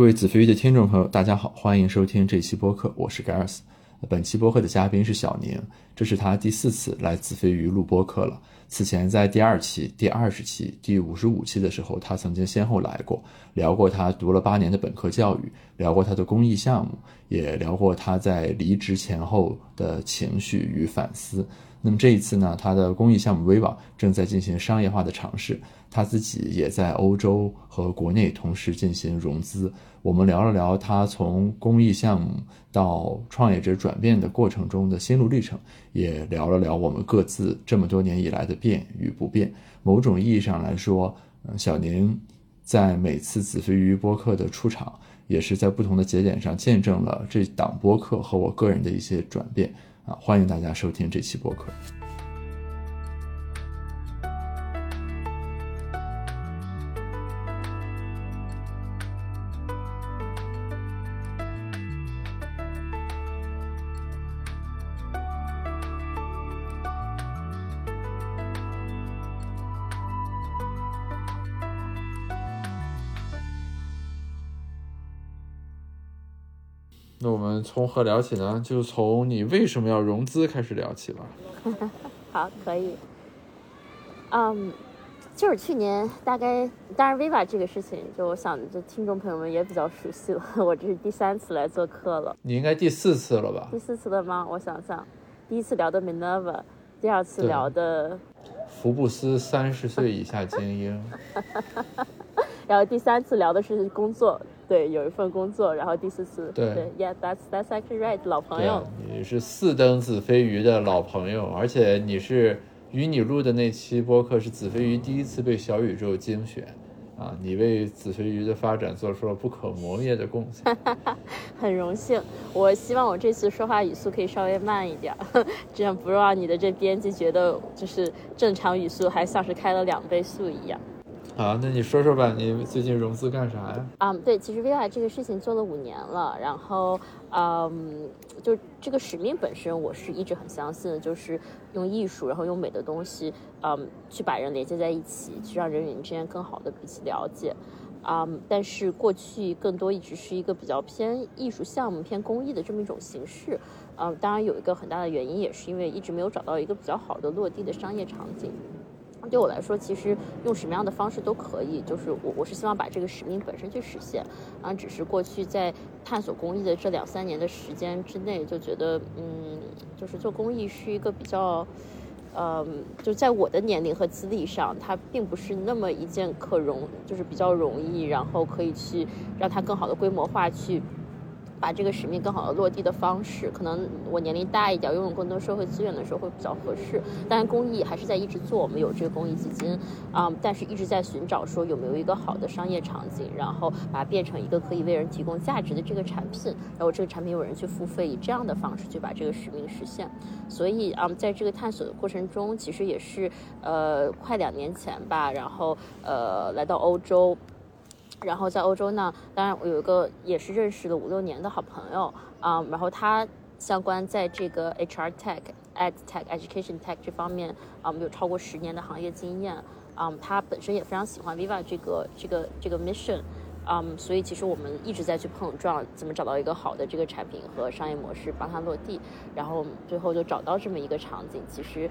各位子非鱼的听众朋友，大家好，欢迎收听这期播客，我是 Gareth。本期播客的嘉宾是小宁，这是他第4次来子非鱼录播客了。此前在第2期、第20期、第55期的时候，他曾经先后来过，聊过他读了8年的本科教育，聊过他的公益项目，也聊过他在离职前后的情绪与反思。那么这一次呢，他的公益项目 Viva 正在进行商业化的尝试，他自己也在欧洲和国内同时进行融资。我们聊了聊他从公益项目到创业者转变的过程中的心路历程，也聊了聊我们各自这么多年以来的变与不变。某种意义上来说，小宁在每次子非鱼播客的出场，也是在不同的节点上见证了这档播客和我个人的一些转变。欢迎大家收听这期播客。那我们从何聊起呢？就从你为什么要融资开始聊起吧。好，可以。就是去年大概，当然 Viva 这个事情，就我想就听众朋友们也比较熟悉了。我这是第3次来做客了。你应该第4次了吧？第4次了吗？我想想，第1次聊的 Minerva， 第2次聊的福布斯30岁以下精英，然后第3次聊的是工作。对，有一份工作，然后第4次，对 ，Yeah, that's actually right， 老朋友，你是4登子非鱼的老朋友，而且你是与你录的那期播客是子非鱼第1次被小宇宙精选，啊，你为子非鱼的发展做出了不可磨灭的贡献，很荣幸。我希望我这次说话语速可以稍微慢一点，这样不让你的这编辑觉得就是正常语速还像是开了2倍速一样。好，那你说说吧，你最近融资干啥呀？对，其实 Viva 这个事情做了5年了，然后就这个使命本身我是一直很相信的，就是用艺术然后用美的东西去把人连接在一起，去让人与人之间更好的彼此了解。但是过去更多一直是一个比较偏艺术项目偏公益的这么一种形式。当然有一个很大的原因也是因为一直没有找到一个比较好的落地的商业场景。对我来说，其实用什么样的方式都可以，就是我是希望把这个使命本身去实现，啊，只是过去在探索公益的这2-3年的时间之内，就觉得就是做公益是一个比较，就在我的年龄和资历上，它并不是那么一件就是比较容易，然后可以去让它更好的规模化去。把这个使命更好的落地的方式，可能我年龄大一点，拥有更多社会资源的时候会比较合适。当然，公益还是在一直做，我们有这个公益基金，但是一直在寻找说有没有一个好的商业场景，然后把它变成一个可以为人提供价值的这个产品，然后这个产品有人去付费，以这样的方式去把这个使命实现。所以，在这个探索的过程中，其实也是快2年前吧，然后来到欧洲。然后在欧洲呢，当然我有一个也是认识了5-6年的好朋友啊，然后他相关在这个 HR Tech、Ed Tech、Education Tech 这方面有超过10年的行业经验他本身也非常喜欢 Viva 这个 mission所以其实我们一直在去碰撞，怎么找到一个好的这个产品和商业模式，帮它落地，然后最后就找到这么一个场景。其实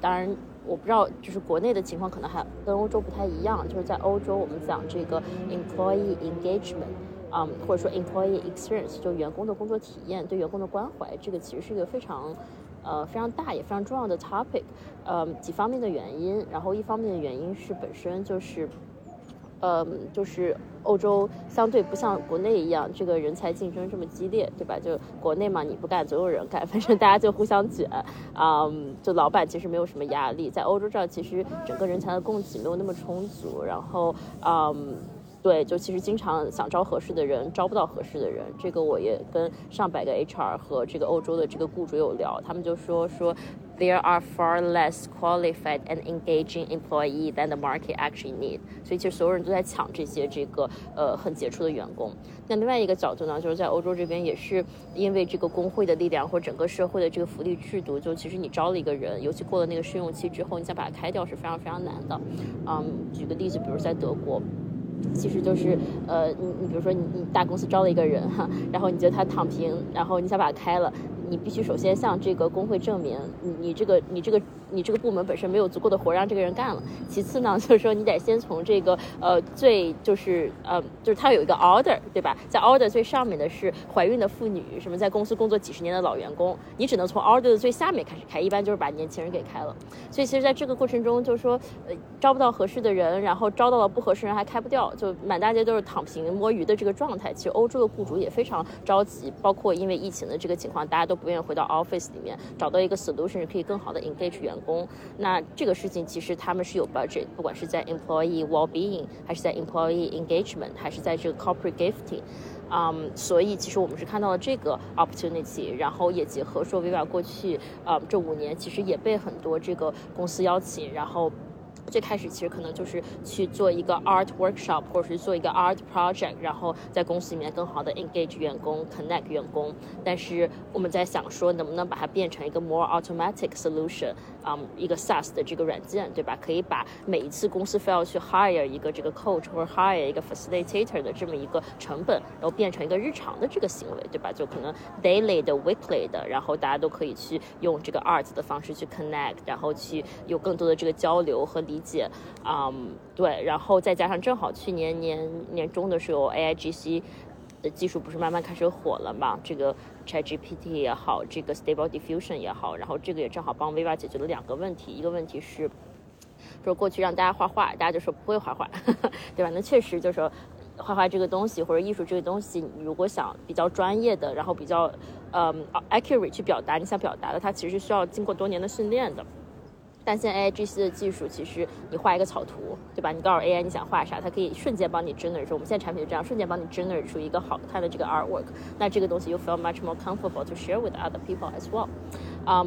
当然我不知道，就是国内的情况可能还跟欧洲不太一样，就是在欧洲我们讲这个 employee engagement，或者说 employee experience， 就员工的工作体验，对员工的关怀，这个其实是一个非常大也非常重要的 topic。几方面的原因，然后一方面的原因是本身就是。就是欧洲相对不像国内一样，这个人才竞争这么激烈，对吧？就国内嘛，你不干总有人干，反正大家就互相卷，就老板其实没有什么压力。在欧洲这儿，其实整个人才的供给没有那么充足，然后对，就其实经常想招合适的人，招不到合适的人。这个我也跟上百个 HR 和这个欧洲的这个雇主有聊，他们就说 there are far less qualified and engaging employee than the market actually need。所以其实所有人都在抢这些很杰出的员工。那另外一个角度呢，就是在欧洲这边也是因为这个工会的力量或整个社会的这个福利制度，就其实你招了一个人，尤其过了那个试用期之后，你想把它开掉是非常非常难的。举个例子，比如在德国。其实就是你比如说你大公司招了一个人哈，然后你觉得他躺平，然后你想把他开了，你必须首先向这个工会证明你这个部门本身没有足够的活让这个人干了。其次呢，就是说你得先从这个最就是它有一个 order 对吧，在 order 最上面的是怀孕的妇女，什么在公司工作几十年的老员工，你只能从 order 的最下面开始开，一般就是把年轻人给开了。所以其实在这个过程中就是说招不到合适的人，然后招到了不合适人还开不掉，就满大街都是躺平摸鱼的这个状态。其实欧洲的雇主也非常着急，包括因为疫情的这个情况，大家都不愿意回到 office 里面，找到一个 solution 可以更好的 engage 员工。那这个事情其实他们是有 budget， 不管是在 employee well-being 还是在 employee engagement 还是在这个 corporate gifting， 所以其实我们是看到了这个 opportunity， 然后也结合说 Viva 过去这5年其实也被很多这个公司邀请，然后最开始其实可能就是去做一个 art workshop 或者是做一个 art project， 然后在公司里面更好的 engage 员工 connect 员工，但是我们在想说能不能把它变成一个 more automatic solution， 一个 SaaS 的这个软件对吧，可以把每一次公司非要去 hire 一个这个 coach 或者 hire 一个 facilitator 的这么一个成本，然后变成一个日常的这个行为对吧，就可能 daily 的 weekly 的，然后大家都可以去用这个 art 的方式去 connect， 然后去有更多的这个交流和理解，对，然后再加上正好去年年中的时候 AIGC 的技术不是慢慢开始火了嘛，这个 ChatGPT 也好，这个 Stable Diffusion 也好，然后这个也正好帮 Viva 解决了两个问题，一个问题是说过去让大家画画，大家就说不会画画对吧，那确实就是说画画这个东西或者艺术这个东西，你如果想比较专业的，然后比较accurate 去表达你想表达的，它其实需要经过多年的训练的。但现在 AIGC 的技术，其实你画一个草图，对吧？你告诉 AI 你想画啥，它可以瞬间帮你 generate 出。我们现在产品就这样，瞬间帮你 generate 出一个好看的这个 artwork。那这个东西 you feel much more comfortable to share with other people as well。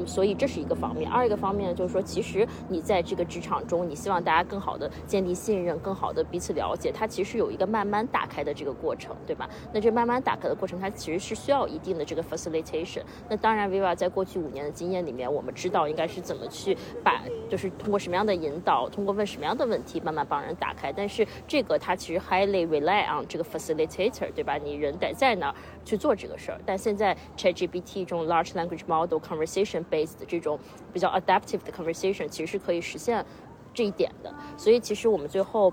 所以这是一个方面。二一个方面就是说，其实你在这个职场中，你希望大家更好的建立信任，更好的彼此了解，它其实有一个慢慢打开的这个过程，对吧？那这慢慢打开的过程，它其实是需要一定的这个 facilitation。那当然 ，Viva 在过去5年的经验里面，我们知道应该是怎么去把，就是通过什么样的引导，通过问什么样的问题，慢慢帮人打开。但是这个它其实 highly rely on 这个 facilitator， 对吧？你人得在那儿去做这个事儿。但现在 ChatGPT 这种 large language model conversation based 这种比较 adaptive 的 conversation 其实是可以实现这一点的。所以其实我们最后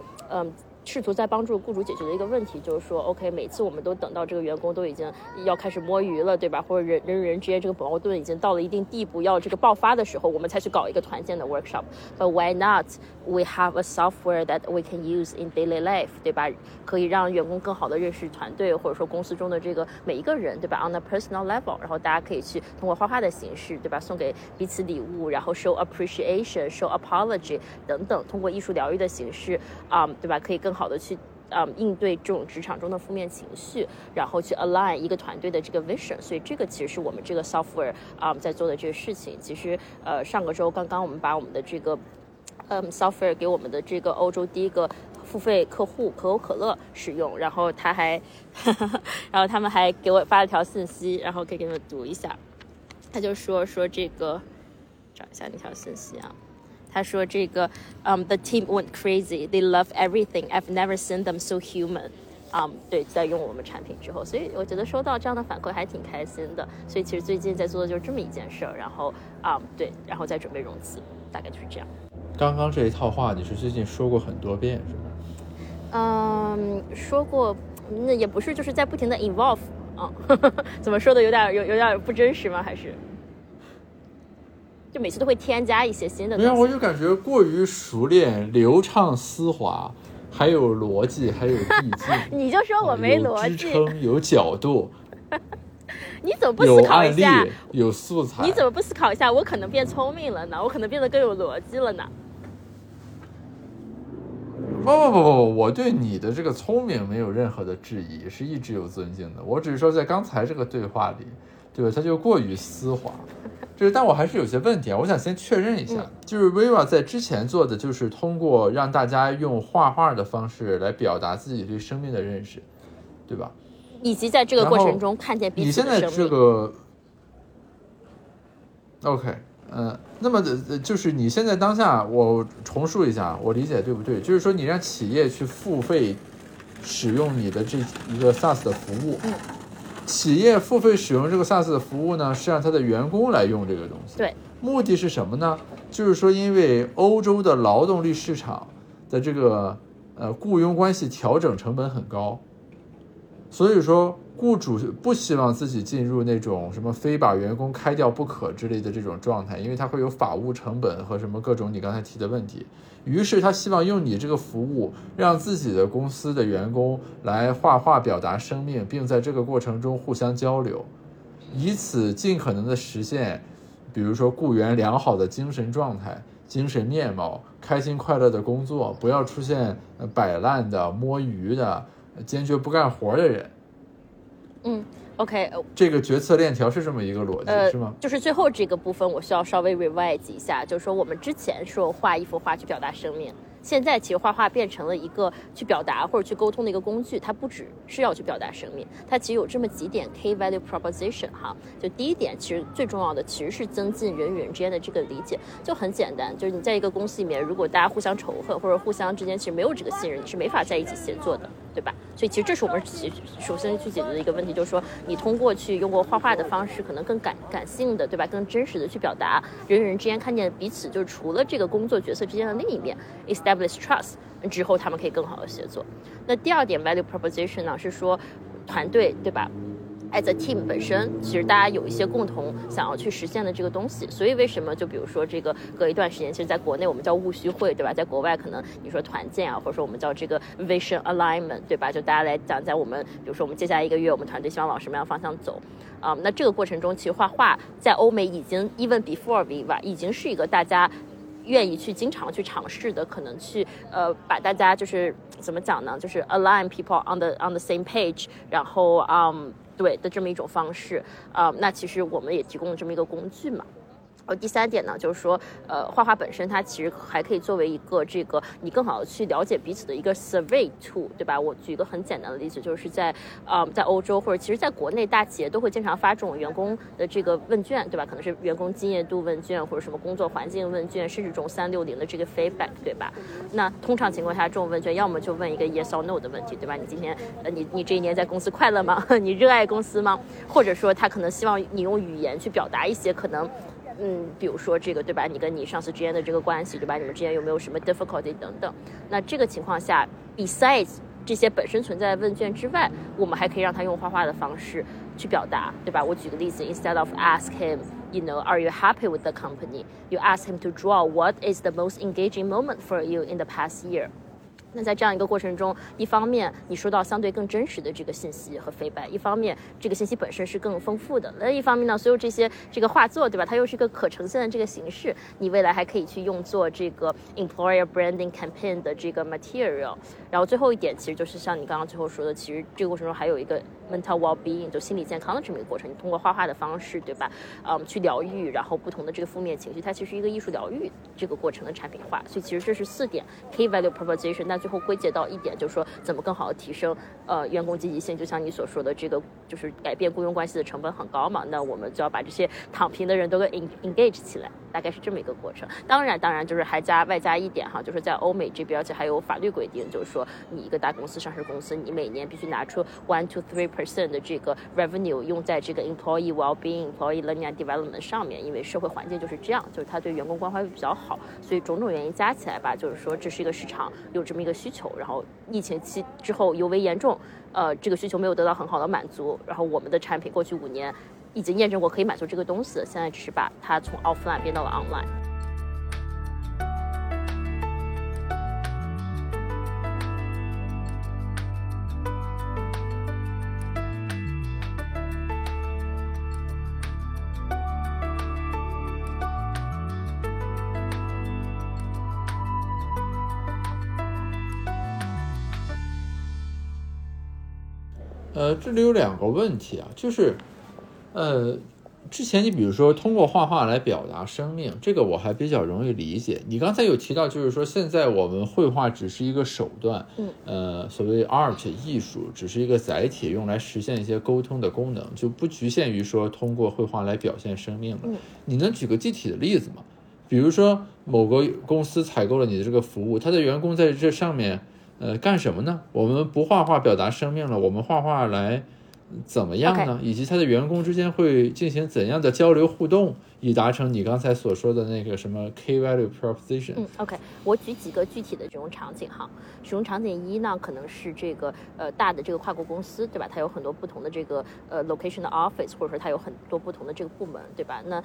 试图在帮助雇主解决的一个问题就是说 OK， 每次我们都等到这个员工都已经要开始摸鱼了对吧，或者人与人之间这个矛盾已经到了一定地步要这个爆发的时候，我们才去搞一个团建的 workshop。 But why not we have a software that we can use in daily life， 对吧，可以让员工更好的认识团队或者说公司中的这个每一个人对吧， on a personal level， 然后大家可以去通过画画的形式对吧，送给彼此礼物，然后 show appreciation show apology 等等，通过艺术疗愈的形式对吧，可以更好的去应对这种职场中的负面情绪，然后去 align 一个团队的这个 vision。 所以这个其实是我们这个 software 在做的这个事情。其实上个周刚刚我们把我们的这个software 给我们的这个欧洲第一个付费客户可口可乐使用，然后他还然后他们还给我发了条信息，然后可以给你们读一下。他就说这个，找一下那条信息啊，他说这个the team went crazy. They love everything. I've never seen them so human. 对，在用我们产品之后，所以我觉得收到这样的反馈还挺开心的。所以其实最近在做的就是这么一件事儿，然后对，然后再准备融资，大概就是这样。刚刚这一套话你是最近说过很多遍是吧？说过，那也不是，就是在不停的 evolve 怎么说的，有点不真实吗？还是？就每次都会添加一些新的东西。没有，我就感觉过于熟练、流畅、丝滑，还有逻辑，还有递进。你就说我没逻辑。有支撑，有角度。你怎么不思考一下？有案例，有素材。你怎么不思考一下？我可能变聪明了呢，我可能变得更有逻辑了呢。不，我对你的这个聪明没有任何的质疑，是一直有尊敬的。我只是说，在刚才这个对话里，对吧？它就过于丝滑。就是，但我还是有些问题啊，我想先确认一下，就是 Viva 在之前做的就是通过让大家用画画的方式来表达自己对生命的认识，对吧？以及在这个过程中看见彼此的生命。你现在这个 OK， 那么就是你现在当下，我重述一下，我理解对不对？就是说你让企业去付费使用你的这一个 SaaS 的服务。嗯，企业付费使用这个 SaaS 的服务呢，是让它的员工来用这个东西。对，目的是什么呢？就是说，因为欧洲的劳动力市场的这个雇佣关系调整成本很高，所以说雇主不希望自己进入那种什么非把员工开掉不可之类的这种状态，因为它会有法务成本和什么各种你刚才提的问题。于是他希望用你这个服务让自己的公司的员工来画画表达生命，并在这个过程中互相交流，以此尽可能的实现比如说雇员良好的精神状态、精神面貌，开心快乐的工作，不要出现摆烂的、摸鱼的、坚决不干活的人。嗯 ，OK， 这个决策链条是这么一个逻辑，是吗？就是最后这个部分我需要稍微 revise 一下，就是说我们之前说画一幅画去表达生命，现在其实画画变成了一个去表达或者去沟通的一个工具，它不只是要去表达生命，它其实有这么几点 key value proposition 哈。就第一点，其实最重要的其实是增进人与人之间的这个理解，就很简单，就是你在一个公司里面，如果大家互相仇恨或者互相之间其实没有这个信任，你是没法在一起协作的，对吧？所以其实这是我们首先去解决的一个问题，就是说你通过去用过画画的方式，可能更感性的，对吧？更真实的去表达人与人之间看见彼此，就是除了这个工作角色之间的另一面 establish trust 之后，他们可以更好的协作。那第二点 value proposition 呢，是说团队，对吧？as a team 本身其实大家有一些共同想要去实现的这个东西，所以为什么就比如说这个隔一段时间，其实在国内我们叫务虚会，对吧？在国外可能你说团建啊，或者说我们叫这个 vision alignment， 对吧？就大家来讲在我们比如说我们接下来一个月我们团队希望往什么样方向走啊，那这个过程中其实画画在欧美已经 even before Viva 已经是一个大家愿意去经常去尝试的，可能去把大家就是怎么讲呢，就是 align people on the same page， 然后对的这么一种方式啊，那其实我们也提供了这么一个工具嘛。第三点呢，就是说，画画本身它其实还可以作为一个这个你更好的去了解彼此的一个 survey tool， 对吧？我举一个很简单的例子，就是在欧洲或者其实在国内大企业都会经常发这种员工的这个问卷，对吧？可能是员工经验度问卷或者什么工作环境问卷，甚至这种360的这个 feedback， 对吧？那通常情况下，这种问卷要么就问一个 yes or no 的问题，对吧？你今天你这一年在公司快乐吗？你热爱公司吗？或者说他可能希望你用语言去表达一些可能。比如说这个，对吧？你跟你上司之间的这个关系，对吧？你们之间有没有什么 difficulty 等等？那这个情况下 ，besides 这些本身存在的问卷之外，我们还可以让他用画画的方式去表达，对吧？我举个例子 ，instead of ask him， you know, are you happy with the company? You ask him to draw what is the most engaging moment for you in the past year。那在这样一个过程中，一方面你收到相对更真实的这个信息和 feedback， 一方面这个信息本身是更丰富的，那一方面呢，所有这些这个画作，对吧？它又是一个可呈现的这个形式，你未来还可以去用作这个 employer branding campaign 的这个 material。 然后最后一点其实就是像你刚刚最后说的，其实这个过程中还有一个 mental well-being， 就心理健康的这么一个过程，你通过画画的方式，对吧？去疗愈然后不同的这个负面情绪，它其实是一个艺术疗愈这个过程的产品化。所以其实这是4点 key value proposition， 但最后归结到一点，就是说怎么更好的提升员工积极性。就像你所说的，这个就是改变雇佣关系的成本很高嘛，那我们就要把这些躺平的人都给 engage 起来，大概是这么一个过程。当然就是还外加一点哈，就是在欧美这边，而且还有法律规定，就是说你一个大公司、上市公司，你每年必须拿出 1-3% 的这个 revenue 用在这个 employee well-being、employee learning and development 上面，因为社会环境就是这样，就是他对员工关怀比较好，所以种种原因加起来吧，就是说这是一个市场有这么一个需求，然后疫情期之后尤为严重，这个需求没有得到很好的满足，然后我们的产品过去5年已经验证过可以满足这个东西，现在只是把它从 offline 变到了 online。这里有2个问题啊，就是之前你比如说通过画画来表达生命，这个我还比较容易理解。你刚才有提到，就是说现在我们绘画只是一个手段，所谓 art 艺术只是一个载体，用来实现一些沟通的功能，就不局限于说通过绘画来表现生命了。你能举个具体的例子吗？比如说某个公司采购了你的这个服务，他的员工在这上面干什么呢？我们不画画表达生命了，我们画画来怎么样呢？ Okay. 以及他的员工之间会进行怎样的交流互动，以达成你刚才所说的那个什么 key value proposition。OK， 我举几个具体的这种场景哈。使用场景一呢，可能是这个大的这个跨国公司，对吧？它有很多不同的这个location 的 office， 或者说它有很多不同的这个部门，对吧？那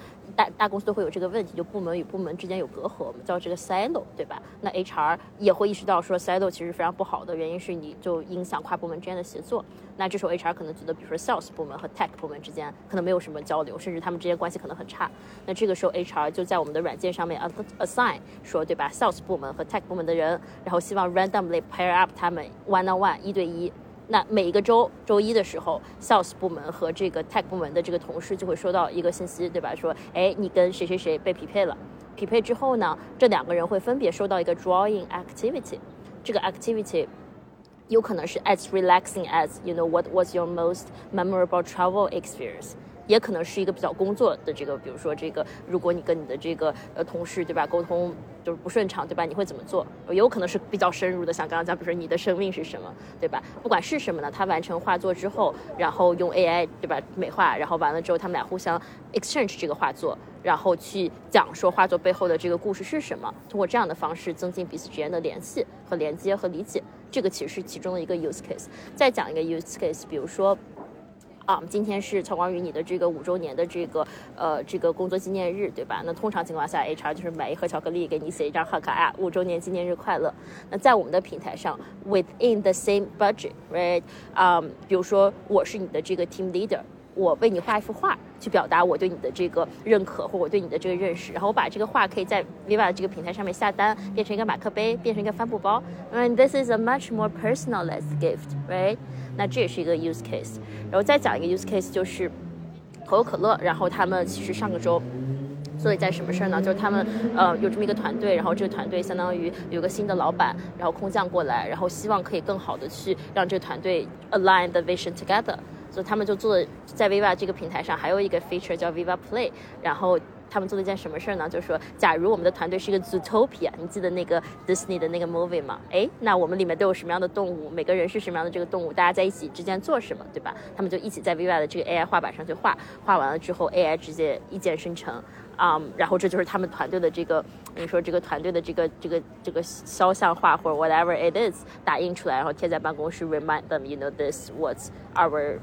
大公司都会有这个问题，就部门与部门之间有隔阂，我们叫这个 silo， 对吧？那 HR 也会意识到说 silo 其实非常不好的原因是你就影响跨部门之间的协作。那这时候 HR 可能觉得，比如说 sales 部门和 tech 部门之间可能没有什么交流，甚至他们之间关系可能很差。那这个时候 HR 就在我们的软件上面 assign 说，对吧， sales 部门和 tech 部门的人，然后希望 randomly pair up 他们 one on one 一对一。那每一个周一的时候 sales 部门和这个 tech 部门的这个同事就会收到一个信息，对吧，说你跟谁谁谁被匹配了。匹配之后呢，这两个人会分别收到一个 drawing activity， 这个 activity有可能是 as relaxing as you know what was your most memorable travel experience， 也可能是一个比较工作的这个，比如说这个如果你跟你的这个同事，对吧，沟通就是不顺畅，对吧，你会怎么做，也有可能是比较深入的，像刚刚讲，比如说你的生命是什么，对吧，不管是什么呢，他完成画作之后，然后用 AI 对吧美化，然后完了之后他们俩互相 exchange 这个画作，然后去讲说画作背后的这个故事是什么，通过这样的方式增进彼此之间的联系和连接和理解。这个其实是其中的一个 use case。 再讲一个 use case， 比如说今天是曹光宇你的这个5周年的这个工作纪念日，对吧，那通常情况下 HR 就是买一盒巧克力给你写一张贺卡啊，5周年纪念日快乐。那在我们的平台上 within the same budget right， 比如说我是你的这个 team leader， 我为你画一幅画去表达我对你的这个认可或我对你的这个认识，然后我把这个画可以在 Viva 这个平台上面下单，变成一个马克杯，变成一个帆布包。 And this is a much more personalized gift, right？ 那这也是一个 use case。 然后再讲一个 use case， 就是可口可乐，然后他们其实上个周做了一件什么事呢，就是他们有这么一个团队，然后这个团队相当于有个新的老板，然后空降过来，然后希望可以更好的去让这个团队 align the vision together，所以他们就做了在 Viva 这个平台上还有一个 feature 叫 Viva Play， 然后他们做了一件什么事呢，就是说假如我们的团队是一个 Zootopia， 你记得那个 Disney 的那个 movie 吗，那我们里面都有什么样的动物，每个人是什么样的这个动物，大家在一起之间做什么，对吧，他们就一起在 Viva 的这个 AI 画板上去画完了之后 AI 直接一键生成，然后这就是他们团队的这个，你说这个团队的这个肖像画或者 whatever it is 打印出来，然后贴在办公室 remind them you know this was our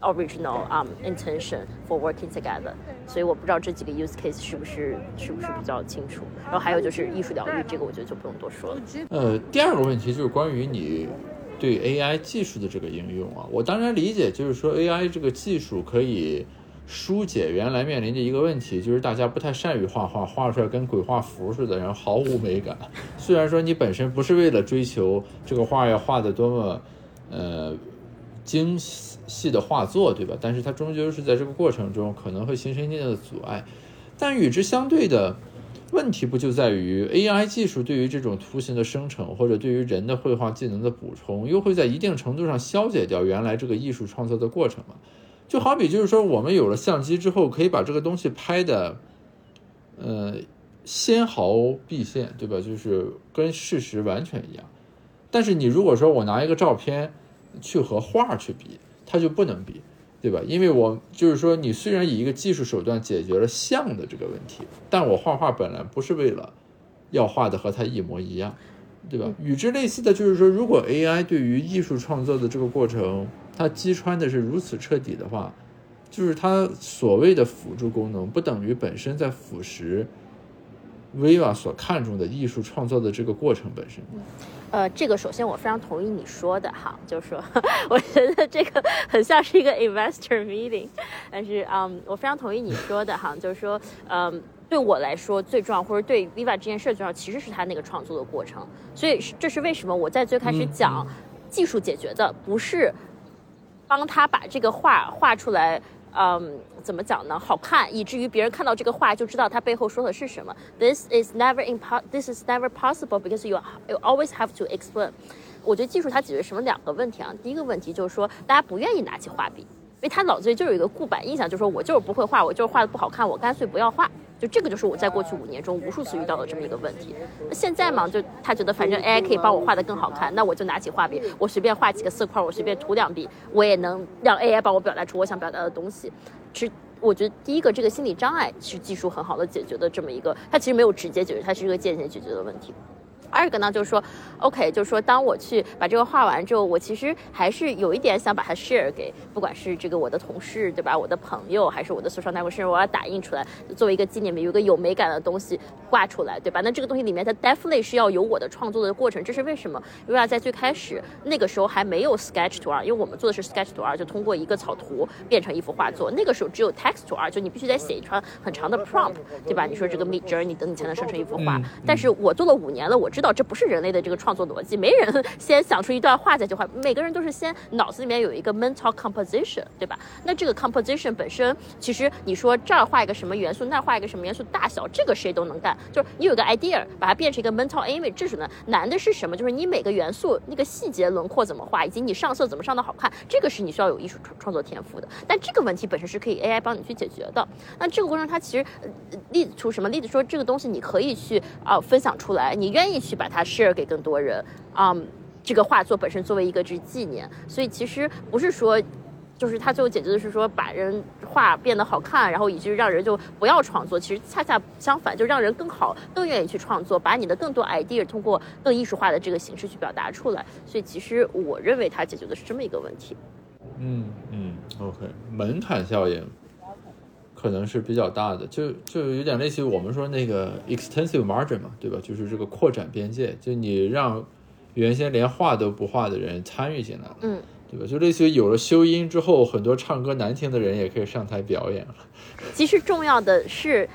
original intention for working together。 所以我不知道这几个 use case 是不是比较清楚。然后还有就是艺术疗愈，这个我觉得就不用多说了。第二个问题就是关于你对 AI 技术的这个应用啊，我当然理解就是说 AI 这个技术可以疏解原来面临着一个问题，就是大家不太善于画画，画出来跟鬼画符似的，然后毫无美感。虽然说你本身不是为了追求这个画要画得多么精细的画作，对吧，但是它终究是在这个过程中可能会形成一定的阻碍。但与之相对的问题不就在于 AI 技术对于这种图形的生成或者对于人的绘画技能的补充，又会在一定程度上消解掉原来这个艺术创作的过程了。就好比就是说我们有了相机之后可以把这个东西拍的纤毫毕现，对吧，就是跟事实完全一样。但是你如果说我拿一个照片去和画去比，它就不能比，对吧，因为我就是说你虽然以一个技术手段解决了像的这个问题，但我画画本来不是为了要画的和它一模一样，对吧。与之类似的就是说如果 AI 对于艺术创作的这个过程它击穿的是如此彻底的话，就是它所谓的辅助功能不等于本身在腐蚀 Viva 所看重的艺术创作的这个过程本身。这个首先我非常同意你说的哈，就是说我觉得这个很像是一个 investor meeting， 但是我非常同意你说的哈，就是说对我来说最重要，或者对 Viva 这件事最重要其实是它那个创作的过程。所以这是为什么我在最开始讲技术解决的不是帮他把这个画出来，怎么讲呢？好看，以至于别人看到这个画就知道他背后说的是什么。This is never possible because you always have to explain。我觉得技术它解决什么两个问题啊？第一个问题就是说，大家不愿意拿起画笔，因为他脑子里就有一个固板印象，就是说我就是不会画，我就是画的不好看，我干脆不要画。就这个就是我在过去5年中无数次遇到的这么一个问题。那现在嘛，就他觉得反正 AI 可以帮我画得更好看，那我就拿起画笔，我随便画几个色块，我随便涂2笔，我也能让 AI 帮我表达出我想表达的东西。其实我觉得第一个这个心理障碍是技术很好的解决的，这么一个它其实没有直接解决，它是一个间接解决的问题。二个呢就是说 OK， 就是说当我去把这个画完之后，我其实还是有一点想把它 share 给不管是这个我的同事，对吧，我的朋友，还是我的 social network， 甚至我要打印出来作为一个纪念品，有一个有美感的东西挂出来，对吧。那这个东西里面它 definitely 是要有我的创作的过程，这是为什么？因为在最开始那个时候还没有 Sketch to Art， 因为我们做的是 Sketch to Art， 就通过一个草图变成一幅画作。那个时候只有 Text to Art， 就你必须得写一串很长的 prompt， 对吧，你说这个 Midjourney 等你才能生成一幅画。但是我做了5年了，我知道这不是人类的这个创作逻辑，没人先想出一段话再去画，每个人都是先脑子里面有一个 mental composition， 对吧。那这个 composition 本身其实你说这儿画一个什么元素，那儿画一个什么元素，大小这个谁都能干，就是你有个 idea 把它变成一个 mental image， 这是难的是什么，就是你每个元素那个细节轮廓怎么画，以及你上色怎么上的好看，这个是你需要有艺术创作天赋的。但这个问题本身是可以 AI 帮你去解决的。那这个过程它其实例子出什么例子，说这个东西你可以去分享出来，你愿意去把它 share 给更多人，这个画作本身作为一个纪念。所以其实不是说就是它最后解决的是说把人画变得好看，然后以至于让人就不要创作，其实恰恰相反，就让人更好更愿意去创作，把你的更多 idea 通过更艺术化的这个形式去表达出来。所以其实我认为它解决的是这么一个问题。OK， 门槛效应可能是比较大的，就有点类似于我们说那个 extensive margin 嘛，对吧，就是这个扩展边界，就你让原先连画都不画的人参与进来了，对吧，就类似于有了修音之后，很多唱歌难听的人也可以上台表演了。其实重要的是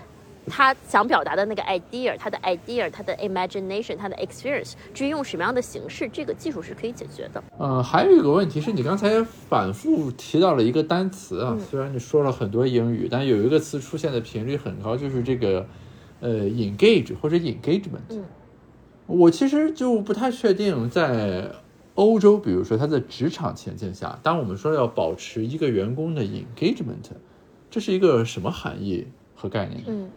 他想表达的那个 idea， 他的 idea， 他的 imagination， 他的 experience， 至于用什么样的形式，这个技术是可以解决的。还有一个问题是你刚才反复提到了一个单词啊，虽然你说了很多英语，但有一个词出现的频率很高，就是这个engage 或者 engagement。我其实就不太确定，在欧洲，比如说他在职场前景下，当我们说要保持一个员工的 engagement， 这是一个什么含义和概念？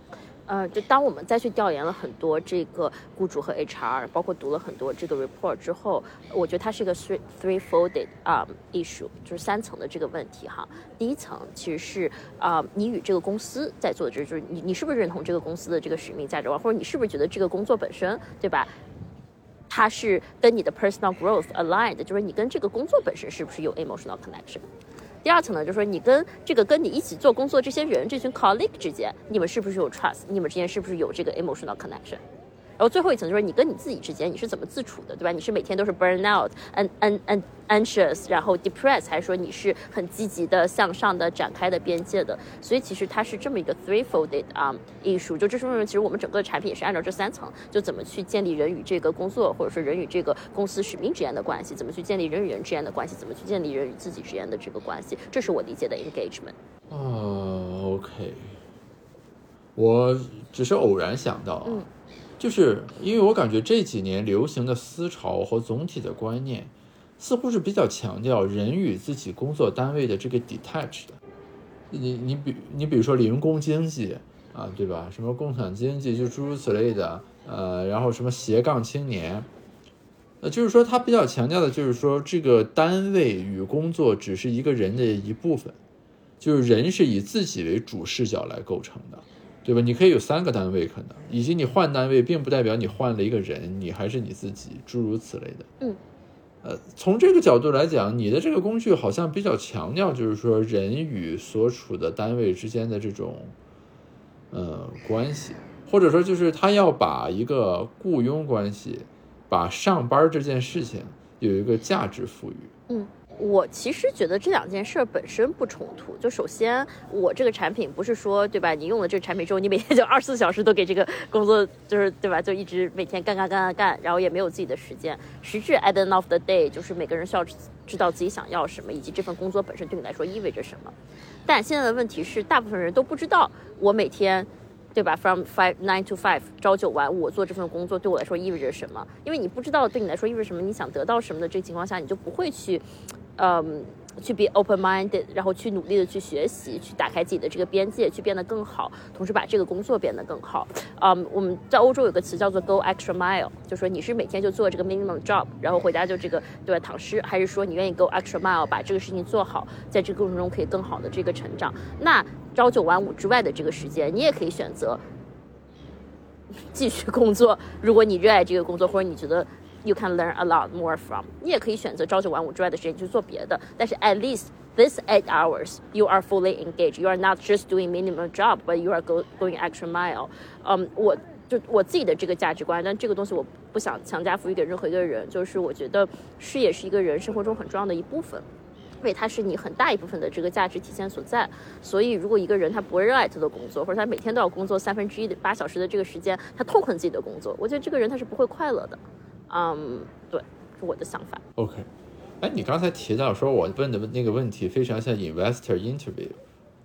就当我们再去调研了很多这个雇主和 HR， 包括读了很多这个 report 之后，我觉得它是一个 three-folded issue， 就是3层的这个问题哈。第一层其实是你与这个公司在做的，就是你是不是认同这个公司的这个使命价值观，或者你是不是觉得这个工作本身，对吧？它是跟你的 personal growth aligned， 就是你跟这个工作本身是不是有 emotional connection。第二层呢，就是说你跟这个跟你一起做工作这些人，这群 colleague 之间，你们是不是有 trust， 你们之间是不是有这个 emotional connection。 然后最后一层就是你跟你自己之间你是怎么自处的，对吧，你是每天都是 burnout anxious 然后 depressed， 还是说你是很积极的向上的展开的边界的。所以其实它是这么一个 three-folded issue， 就这是为什么其实我们整个产品也是按照这3层，就怎么去建立人与这个工作或者说人与这个公司使命之间的关系，怎么去建立人与人之间的关系，怎么去建立人与自己之间的这个关系，这是我理解的 engagement。 OK， 我只是偶然想到，就是因为我感觉这几年流行的思潮和总体的观念似乎是比较强调人与自己工作单位的这个 detach 的，你比如说零工经济啊，对吧？什么共享经济就诸如此类的，然后什么斜杠青年，就是说他比较强调的就是说这个单位与工作只是一个人的一部分，就是人是以自己为主视角来构成的，对吧？你可以有3个单位可能，以及你换单位并不代表你换了一个人，你还是你自己，诸如此类的。从这个角度来讲，你的这个工具好像比较强调就是说人与所处的单位之间的这种关系，或者说就是他要把一个雇佣关系，把上班这件事情有一个价值赋予。我其实觉得这2件事本身不冲突。就首先我这个产品不是说，对吧，你用了这个产品之后你每天就24小时都给这个工作，就是对吧，就一直每天干，然后也没有自己的时间。实质 at the end of the day 就是每个人需要知道自己想要什么，以及这份工作本身对你来说意味着什么。但现在的问题是大部分人都不知道我每天，对吧， from 9 to 5 朝9晚5，我做这份工作对我来说意味着什么。因为你不知道对你来说意味着什么，你想得到什么的这个情况下，你就不会去去 be open-minded， 然后去努力的去学习，去打开自己的这个边界，去变得更好，同时把这个工作变得更好。我们在欧洲有个词叫做 go extra mile， 就说你是每天就做这个 minimum job， 然后回家就这个对吧躺尸，还是说你愿意 go extra mile 把这个事情做好，在这个过程中可以更好的这个成长。那朝九晚五之外的这个时间，你也可以选择继续工作，如果你热爱这个工作，或者你觉得you can learn a lot more from， 你也可以选择朝九晚五之外的时间去做别的，但是 at least this 8 hours you are fully engaged, you are not just doing minimum job but you are going extra mile。 我自己的这个价值观，但这个东西我不想强加赋予给任何一个人，就是我觉得事业是一个人生活中很重要的一部分，因为它是你很大一部分的这个价值体现所在。所以如果一个人他不热爱他的工作，或者他每天都要工作1/3的8小时的这个时间，他痛恨自己的工作，我觉得这个人他是不会快乐的。对，是我的想法。 OK， 你刚才提到说我问的那个问题非常像 investor interview，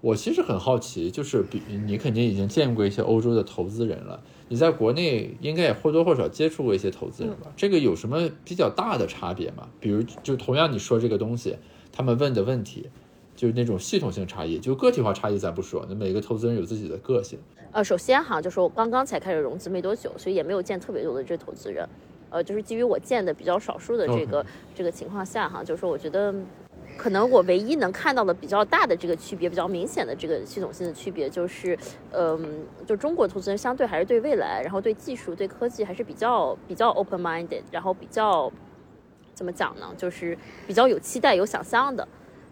我其实很好奇，就是你肯定已经见过一些欧洲的投资人了，你在国内应该也或多或少接触过一些投资人吧，这个有什么比较大的差别吗？比如就同样你说这个东西，他们问的问题就是那种系统性差异，就个体化差异咱不说，那每个投资人有自己的个性。首先哈，就是我刚才开始融资没多久，所以也没有见特别多的这投资人，就是基于我见的比较少数的这个情况下哈，就是说我觉得可能我唯一能看到的比较大的这个区别，比较明显的这个系统性的区别就是就中国投资人相对还是对未来，然后对技术对科技还是比较 open minded， 然后比较怎么讲呢，就是比较有期待有想象的。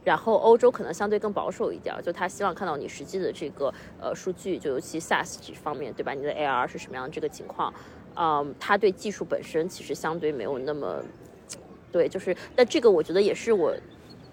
然后欧洲可能相对更保守一点，就他希望看到你实际的这个数据，就尤其 SaaS 这方面对吧，你的 ARR 是什么样的这个情况。他对技术本身其实相对没有那么对，就是但这个我觉得也是我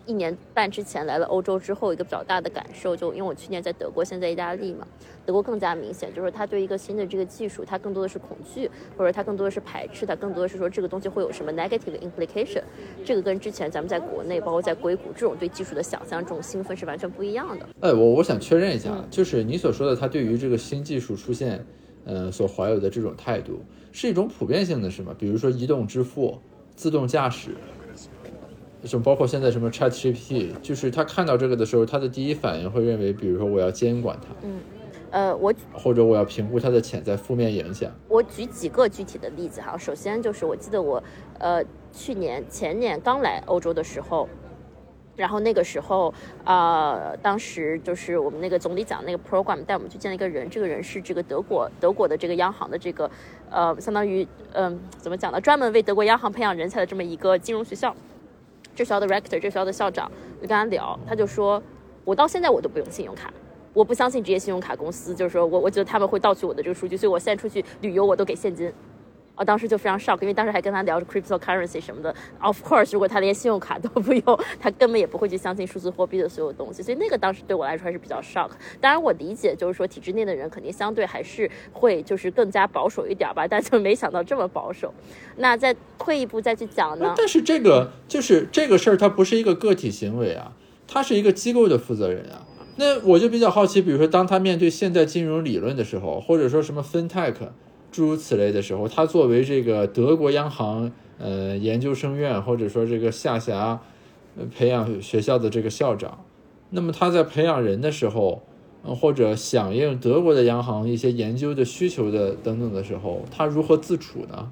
1年半之前来了欧洲之后一个比较大的感受，就因为我去年在德国现在意大利嘛，德国更加明显，就是他对一个新的这个技术他更多的是恐惧，或者他更多的是排斥，他更多的是说这个东西会有什么 negative implication， 这个跟之前咱们在国内包括在硅谷这种对技术的想象这种兴奋是完全不一样的。我想确认一下，就是你所说的他对于这个新技术出现所怀有的这种态度是一种普遍性的，是吗？比如说移动支付、自动驾驶，就包括现在什么 ChatGPT， 就是他看到这个的时候，他的第一反应会认为，比如说我要监管它，或者我要评估它的潜在负面影响。我举几个具体的例子哈，首先就是我记得我前年刚来欧洲的时候。然后那个时候，当时就是我们那个总理讲那个 program 带我们去见了一个人，这个人是这个德国的这个央行的这个，相当于怎么讲呢，专门为德国央行培养人才的这么一个金融学校，这学校的 rector， 这学校的校长，我跟他聊，他就说，我到现在我都不用信用卡。我不相信职业信用卡公司，就是说我觉得他们会盗取我的这个数据，所以我现在出去旅游我都给现金。我当时就非常 shock， 因为当时还跟他聊着 cryptocurrency 什么的。Of course， 如果他连信用卡都不用，他根本也不会去相信数字货币的所有东西。所以那个当时对我来说还是比较 shock。当然我理解，就是说体制内的人肯定相对还是会就是更加保守一点吧，但就没想到这么保守。那再退一步再去讲呢？但是这个就是这个事儿，它不是一个个体行为啊，它是一个机构的负责人啊。那我就比较好奇，比如说当他面对现代金融理论的时候，或者说什么 fintech。诸如此类的时候，他作为这个德国央行研究生院或者说这个下辖培养学校的这个校长，那么他在培养人的时候，或者响应德国的央行一些研究的需求的等等的时候，他如何自处呢？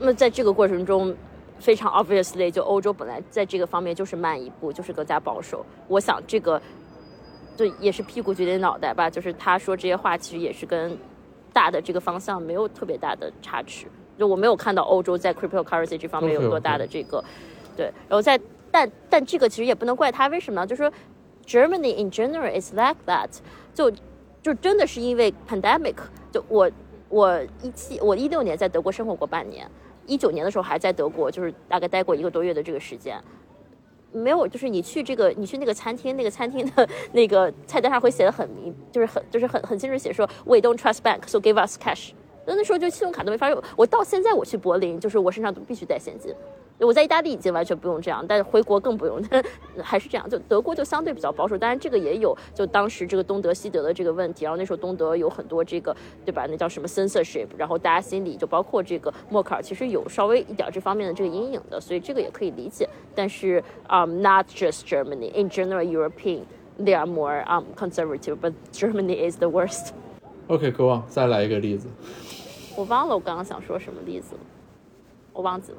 那在这个过程中非常 obviously 就欧洲本来在这个方面就是慢一步，就是更加保守。我想这个就也是屁股决定脑袋吧，就是他说这些话其实也是跟大的这个方向没有特别大的差池，就我没有看到欧洲在 cryptocurrency 这方面有多大的这个， okay. 对，然后但这个其实也不能怪他，为什么呢？就是说 Germany in general is like that， 就真的是因为 pandemic， 就我16年在德国生活过半年，19年的时候还在德国，就是大概待过1个多月的这个时间。没有，就是你去那个餐厅，那个餐厅的那个菜单上会写的很明，就是很清楚写说 We don't trust bank, so give us cash。 那时候就信用卡都没法用。我到现在我去柏林，就是我身上都必须带现金，我在意大利已经完全不用这样，但是回国更不用，但还是这样。就德国就相对比较保守，当然这个也有就当时这个东德西德的这个问题，然后那时候东德有很多这个对吧，那叫什么 censorship， 然后大家心里就包括这个默克尔其实有稍微一点这方面的这个阴影的，所以这个也可以理解。但是not just Germany, in general European they are more conservative, but Germany is the worst. OK, go on, 再来一个例子。我忘了我刚刚想说什么例子了，我忘记了。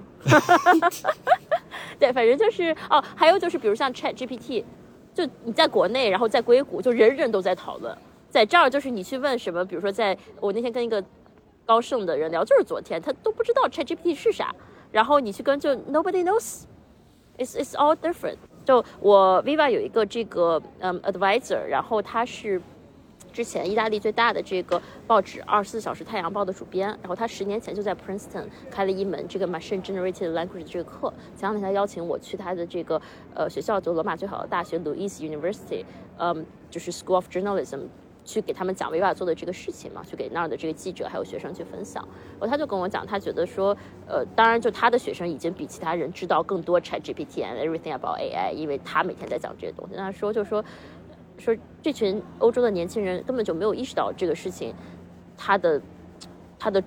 对，反正就是哦，还有就是比如像 ChatGPT， 就你在国内，然后在硅谷，就人人都在讨论。在这儿就是你去问什么，比如说在我那天跟一个高盛的人聊，就是昨天他都不知道 ChatGPT 是啥，然后你去跟就 nobody knows, it's all different。就我 Viva 有一个这个advisor， 然后他是之前意大利最大的这个报纸《24小时太阳报》的主编，然后他10年前就在 Princeton 开了一门这个 Machine Generated Language 这个课。前两天他邀请我去他的这个学校，就罗马最好的大学 LUISS University， 就是 School of Journalism， 去给他们讲 Viva 做的这个事情嘛，去给那儿的这个记者还有学生去分享。然后他就跟我讲，他觉得说当然就他的学生已经比其他人知道更多 ChatGPT and everything about AI， 因为他每天在讲这些东西。那他说就说这群欧洲的年轻人根本就没有意识到这个事情它的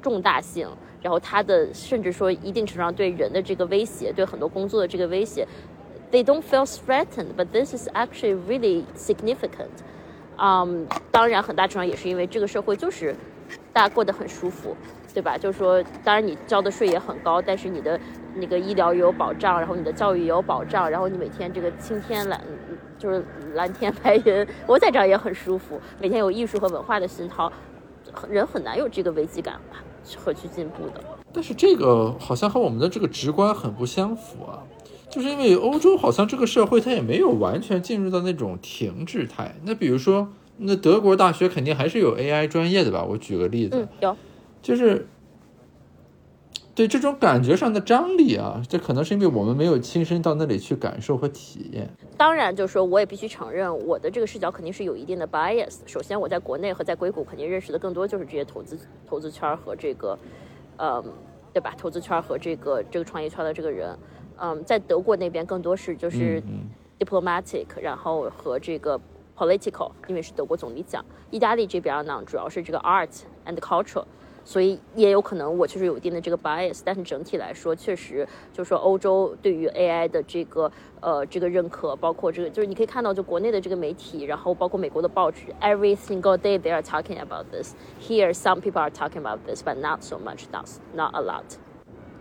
重大性，然后它的甚至说一定程度上对人的这个威胁，对很多工作的这个威胁。They don't feel threatened, but this is actually really significant. 当然很大程度上也是因为这个社会就是大家过得很舒服，对吧？就是说当然你交的税也很高，但是你的那个医疗也有保障，然后你的教育也有保障，然后你每天这个青天蓝就是蓝天白云，我在这儿也很舒服，每天有艺术和文化的熏陶，人很难有这个危机感和去进步的。但是这个好像和我们的这个直观很不相符啊，就是因为欧洲好像这个社会它也没有完全进入到那种停滞态。那比如说那德国大学肯定还是有 AI 专业的吧，我举个例子，有就是对这种感觉上的张力啊，这可能是因为我们没有亲身到那里去感受和体验。当然就是说我也必须承认我的这个视角肯定是有一定的 bias。 首先我在国内和在硅谷肯定认识的更多就是这些投资圈和这个对吧，投资圈和这个创业圈的这个人。在德国那边更多是就是 diplomatic， 然后和这个 political， 因为是德国总理讲。意大利这边呢主要是这个 art and culture，所以也有可能我确实有一定的这个 bias， 但是整体来说，确实就是说欧洲对于 AI 的这个认可，包括这个就是你可以看到，就国内的这个媒体，然后包括美国的报纸 ，every single day they are talking about this。Here some people are talking about this, but not so much, not a lot。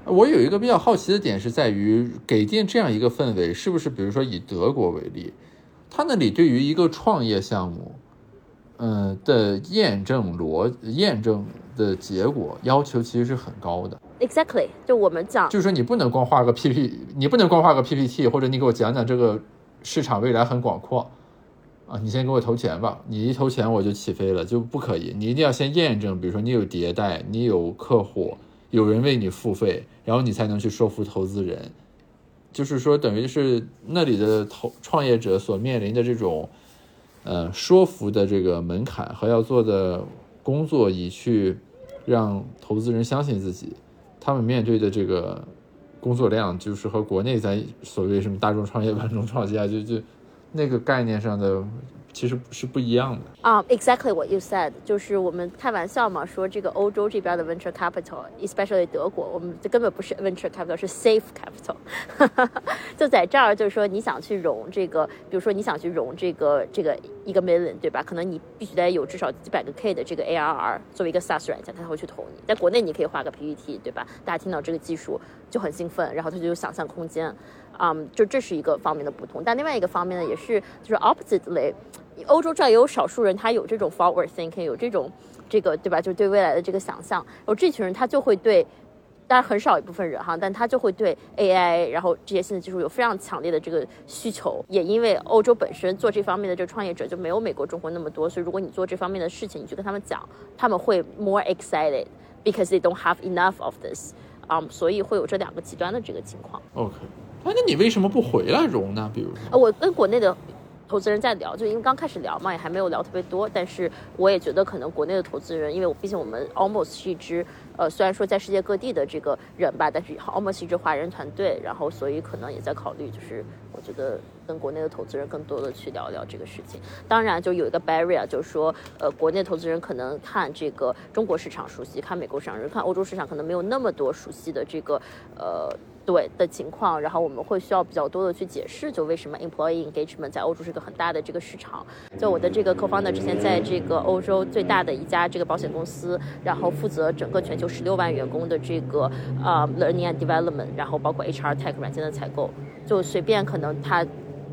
我有一个比较好奇的点是在于，给定这样一个氛围，是不是比如说以德国为例，他那里对于一个创业项目，的验证的结果要求其实是很高的。 Exactly， 就我们讲就是说你不能光画个 PPT， 或者你给我讲讲这个市场未来很广阔啊，你先给我投钱吧，你一投钱我就起飞了，就不可以。你一定要先验证，比如说你有迭代，你有客户，有人为你付费，然后你才能去说服投资人。就是说等于是那里的创业者所面临的这种说服的这个门槛和要做的工作，以去让投资人相信自己，他们面对的这个工作量就是和国内在所谓什么大众创业万众创新啊，就那个概念上的其实是不一样的啊。Exactly what you said， 就是我们开玩笑嘛，说这个欧洲这边的 venture capital， especially 德国，我们这根本不是 venture capital， 是 safe capital。就在这儿，就是说你想去融这个，比如说你想去融这个一个 million， 对吧？可能你必须得有至少几百个 K 的这个 ARR， 作为一个 SaaS 软件，他会去投你。在国内你可以画个 PPT， 对吧？大家听到这个技术就很兴奋，然后他就有想象空间。就这是一个方面的不同，但另外一个方面呢，也是就是 oppositely， 欧洲这也有少数人他有这种 forward thinking， 有这种这个对吧，就是对未来的这个想象。然后这群人他就会对，当然很少一部分人哈，但他就会对 AI 然后这些新的技术有非常强烈的这个需求。也因为欧洲本身做这方面的这个创业者就没有美国中国那么多，所以如果你做这方面的事情，你去跟他们讲，他们会 more excited because they don't have enough of this。所以会有这两个极端的这个情况。OK， 那你为什么不回来融呢？比如说，我跟国内的投资人在聊，就因为刚开始聊嘛，也还没有聊特别多，但是我也觉得可能国内的投资人，因为我毕竟我们 almost 是一支虽然说在世界各地的这个人吧，但是 almost 是一支华人团队，然后所以可能也在考虑，就是我觉得跟国内的投资人更多的去聊聊这个事情。当然就有一个 barrier， 就是说国内投资人可能看这个中国市场熟悉，看美国市场，看欧洲市场可能没有那么多熟悉的这个对的情况，然后我们会需要比较多的去解释，就为什么 employee engagement 在欧洲是一个很大的这个市场。就我的这个 co-founder 之前在这个欧洲最大的一家这个保险公司，然后负责整个全球16万员工的这个learning and development， 然后包括 HR Tech 软件的采购，就随便可能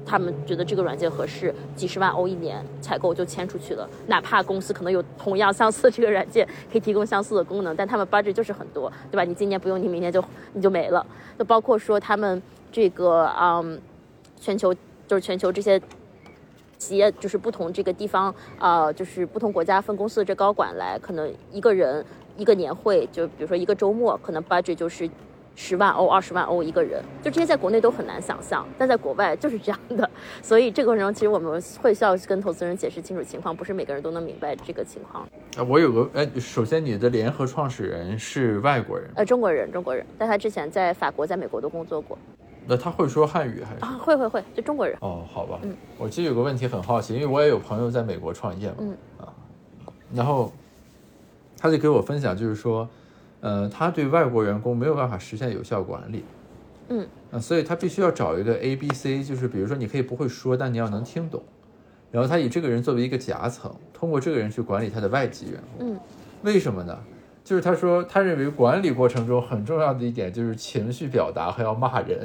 他们觉得这个软件合适，几十万欧一年采购就签出去了，哪怕公司可能有同样相似的这个软件可以提供相似的功能，但他们 budget 就是很多，对吧？你今年不用，你明年你就没了。就包括说他们这个全球这些企业，就是不同这个地方就是不同国家分公司的这高管来，可能一个人一个年会，就比如说一个周末可能 budget 就是10万欧、20万欧一个人，就这些在国内都很难想象，但在国外就是这样的。所以这个过程中，其实我们会需要跟投资人解释清楚情况，不是每个人都能明白这个情况。我有个首先你的联合创始人是外国人？中国人，但他之前在法国、在美国都工作过。那他会说汉语还是？会，就中国人。哦，好吧。嗯，我其实有个问题很好奇，因为我也有朋友在美国创业嘛，然后他就给我分享，就是说。他对外国员工没有办法实现有效管理，所以他必须要找一个 ABC， 就是比如说你可以不会说，但你要能听懂，然后他以这个人作为一个夹层，通过这个人去管理他的外籍员工。为什么呢？就是他说他认为管理过程中很重要的一点就是情绪表达和要骂人。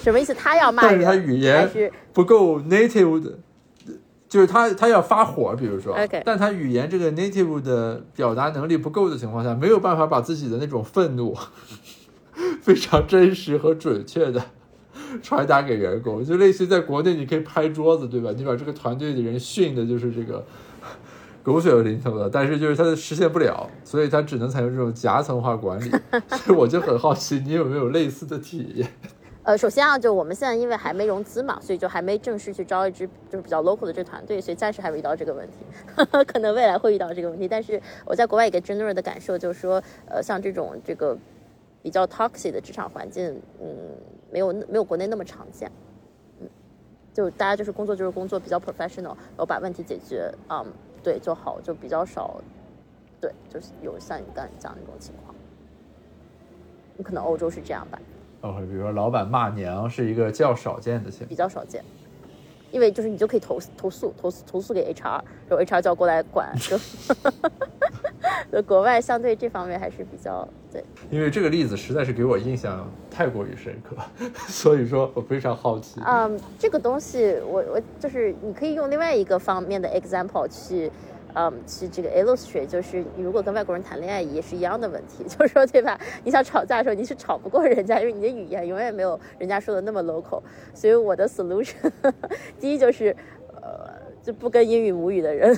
什么意思？他要骂人，但是他语言不够 native 的，就是他要发火，比如说，但他语言这个 native 的表达能力不够的情况下，没有办法把自己的那种愤怒非常真实和准确的传达给员工。就类似于在国内你可以拍桌子，对吧？你把这个团队的人训的就是这个狗血淋头的，但是就是他实现不了，所以他只能采用这种夹层化管理。所以我就很好奇你有没有类似的体验？首先啊，就我们现在因为还没融资嘛，所以就还没正式去招一支就是比较 local 的这团队，所以暂时还没遇到这个问题，可能未来会遇到这个问题。但是我在国外一个 general 的感受就是说，像这种这个比较 toxic 的职场环境，没有国内那么常见，就大家就是工作就是工作，比较 professional， 然后把问题解决，对就好，就比较少，对，就是有像你刚才讲的那种情况，你可能欧洲是这样吧。比如说老板骂娘是一个较少见的情况，比较少见，因为就是你就可以投诉给 HR， 然后 HR 就要过来管。国外相对这方面还是比较对，因为这个例子实在是给我印象太过于深刻，所以说我非常好奇。这个东西我就是你可以用另外一个方面的 example 去这个 illustrate， 就是你如果跟外国人谈恋爱也是一样的问题，就是说对吧？你想吵架的时候你是吵不过人家，因为你的语言永远没有人家说的那么 local。所以我的 solution 第一就是就不跟英语母语的人。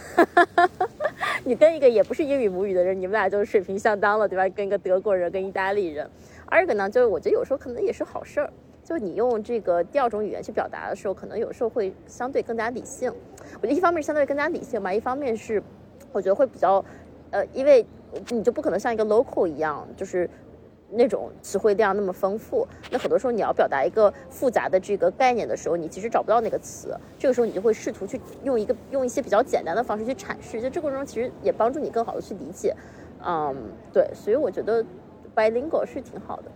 你跟一个也不是英语母语的人，你们俩就水平相当了，对吧？跟一个德国人跟意大利人。二个呢，就是我觉得有时候可能也是好事儿。就你用这个第二种语言去表达的时候，可能有时候会相对更加理性。我觉得一方面是相对更加理性吧，一方面是我觉得会比较因为你就不可能像一个 local 一样，就是那种词汇量那么丰富，那很多时候你要表达一个复杂的这个概念的时候，你其实找不到那个词，这个时候你就会试图去用一些比较简单的方式去阐释，就这个过程中其实也帮助你更好的去理解。对，所以我觉得 bilingual 是挺好的。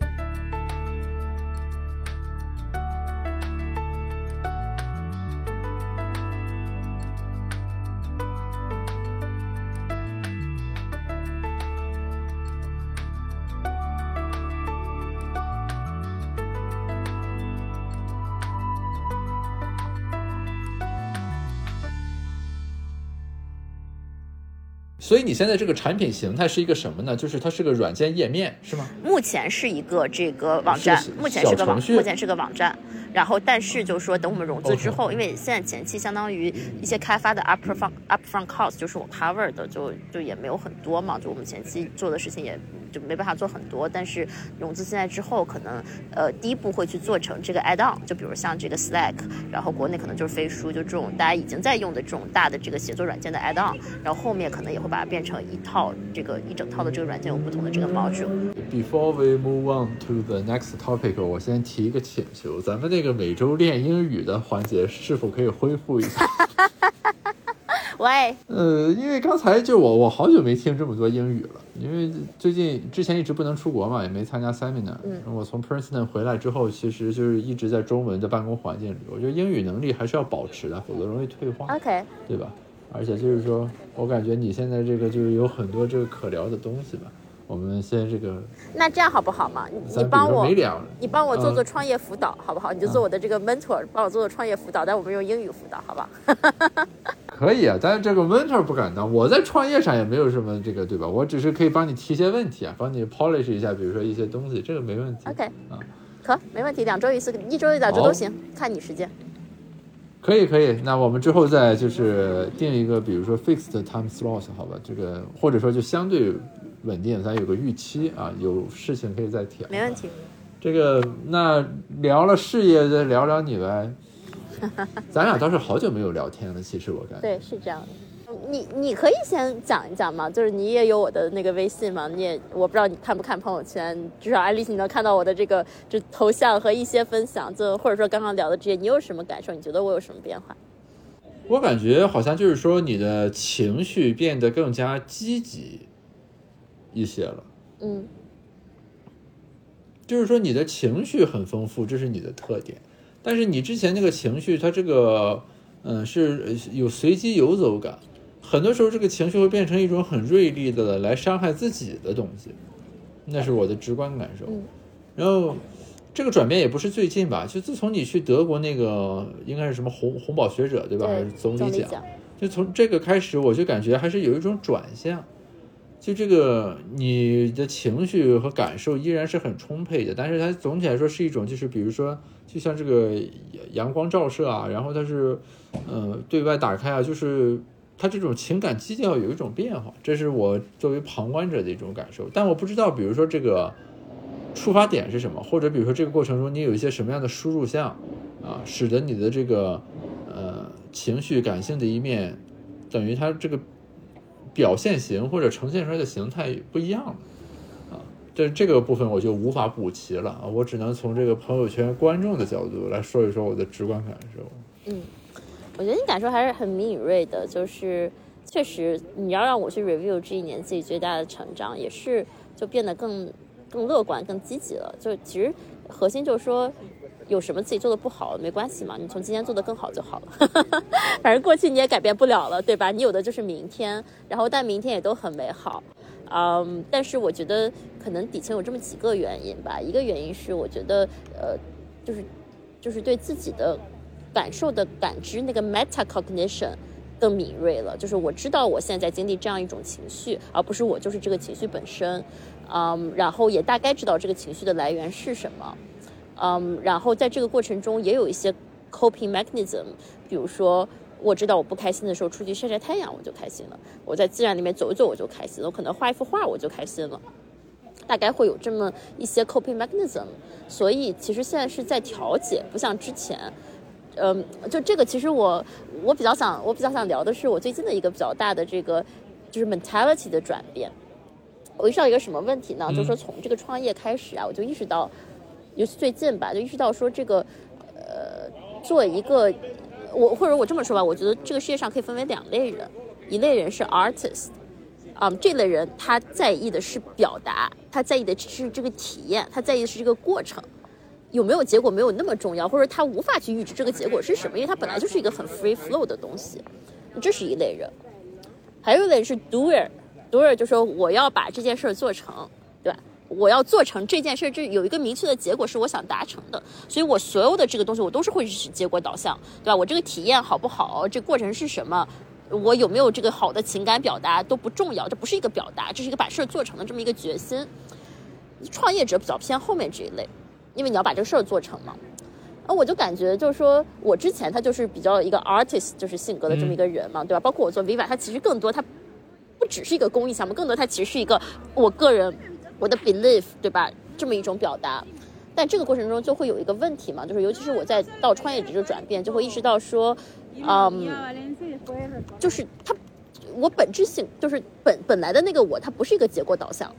所以你现在这个产品形态是一个什么呢？就是它是个软件页面是吗？目前是一个这个网站，目前是个网站。然后但是就是说等我们融资之后，因为现在前期相当于一些开发的 upfront cost 就是我 cover 的，就也没有很多嘛，就我们前期做的事情也就没办法做很多，但是融资进来之后可能第一步会去做成这个 add on， 就比如像这个 Slack， 然后国内可能就是飞书，就这种大家已经在用的这种大的这个协作软件的 add on， 然后后面可能也会把它变成一套这个一整套的这个软件有不同的这个 module。 Before we move on to the next topic， 我先提一个请求，咱们那个每周练英语的环节是否可以恢复一下？喂，因为刚才就我好久没听这么多英语了，因为之前一直不能出国嘛，也没参加 seminar。我从 Princeton 回来之后，其实就是一直在中文的办公环境里，我觉得英语能力还是要保持的，否则容易退化。OK， 对吧？而且就是说，我感觉你现在这个就是有很多这个可聊的东西吧。我们先这个，那这样好不好嘛？你帮我做做创业辅导，好不好？你就做我的这个 mentor，帮我做做创业辅导，但我们用英语辅导，好吧？可以啊，但是这个 mentor 不敢当，我在创业上也没有什么这个，对吧？我只是可以帮你提些问题啊，帮你 polish 一下，比如说一些东西，这个没问题。OK， 可没问题，一周一两周都行，看你时间。可以，那我们之后再就是定一个，比如说 fixed time slot， 好吧？这个或者说就相对稳定，咱有个预期啊，有事情可以再调。没问题。这个那聊了事业，再聊聊你呗。咱俩倒是好久没有聊天了，其实我感觉。对，是这样的。你可以先讲一讲嘛，就是你也有我的那个微信嘛，我不知道你看不看朋友圈，至少安利你能看到我的这个头像和一些分享，就或者说刚刚聊的这些，你有什么感受？你觉得我有什么变化？我感觉好像就是说你的情绪变得更加积极一些了。嗯，就是说你的情绪很丰富，这是你的特点。但是你之前那个情绪，它这个，是有随机游走感，很多时候这个情绪会变成一种很锐利的来伤害自己的东西，那是我的直观感受。然后这个转变也不是最近吧，就自从你去德国那个应该是什么红宝学者对吧，还是总理奖，就从这个开始，我就感觉还是有一种转向。就这个你的情绪和感受依然是很充沛的，但是它总体来说是一种就是比如说就像这个阳光照射啊，然后它是对外打开啊，就是它这种情感基调有一种变化，这是我作为旁观者的一种感受。但我不知道比如说这个出发点是什么，或者比如说这个过程中你有一些什么样的输入项啊，使得你的这个情绪感性的一面等于它这个表现型或者呈现出来的形态不一样了，这个部分我就无法补齐了，我只能从这个朋友圈观众的角度来说一说我的直观感受。我觉得你感受还是很敏锐的，就是确实你要让我去 review 这一年自己最大的成长，也是就变得更乐观更积极了。就其实核心就是说有什么自己做的不好没关系嘛，你从今天做的更好就好了反正过去你也改变不了了，对吧？你有的就是明天，然后但明天也都很美好。但是我觉得可能底层有这么几个原因吧。一个原因是我觉得就是对自己的感受的感知，那个 meta cognition 更敏锐了，就是我知道我现在在经历这样一种情绪，而不是我就是这个情绪本身。然后也大概知道这个情绪的来源是什么。然后在这个过程中也有一些 coping mechanism， 比如说我知道我不开心的时候出去晒晒太阳我就开心了，我在自然里面走一走我就开心了，我可能画一幅画我就开心了，大概会有这么一些 coping mechanism。 所以其实现在是在调节，不像之前。就这个其实我比较想聊的是我最近的一个比较大的这个就是 mentality 的转变。我意识到一个什么问题呢？就是说从这个创业开始啊，我就意识到尤其最近吧，就意识到说这个，做一个，或者我这么说吧，我觉得这个世界上可以分为两类人，一类人是 artist， 这类人他在意的是表达，他在意的是这个体验，他在意的是这个过程，有没有结果没有那么重要，或者他无法去预知这个结果是什么，因为他本来就是一个很 free flow 的东西，这是一类人。还有一类人是 doer， 就说我要把这件事做成，对吧？我要做成这件事，这有一个明确的结果是我想达成的，所以我所有的这个东西我都是会是结果导向，对吧？我这个体验好不好，这过程是什么，我有没有这个好的情感表达都不重要，这不是一个表达，这是一个把事做成的这么一个决心。创业者比较偏后面这一类，因为你要把这个事做成嘛。我就感觉就是说我之前他就是比较一个 artist 就是性格的这么一个人嘛，对吧？包括我做 Viva， 他其实更多他不只是一个公益项目，更多他其实是一个我个人我的 belief， 对吧，这么一种表达。但这个过程中就会有一个问题嘛，就是尤其是我在到创业者这转变，就会意识到说，就是它，我本质性就是本来的那个我，它不是一个结果导向，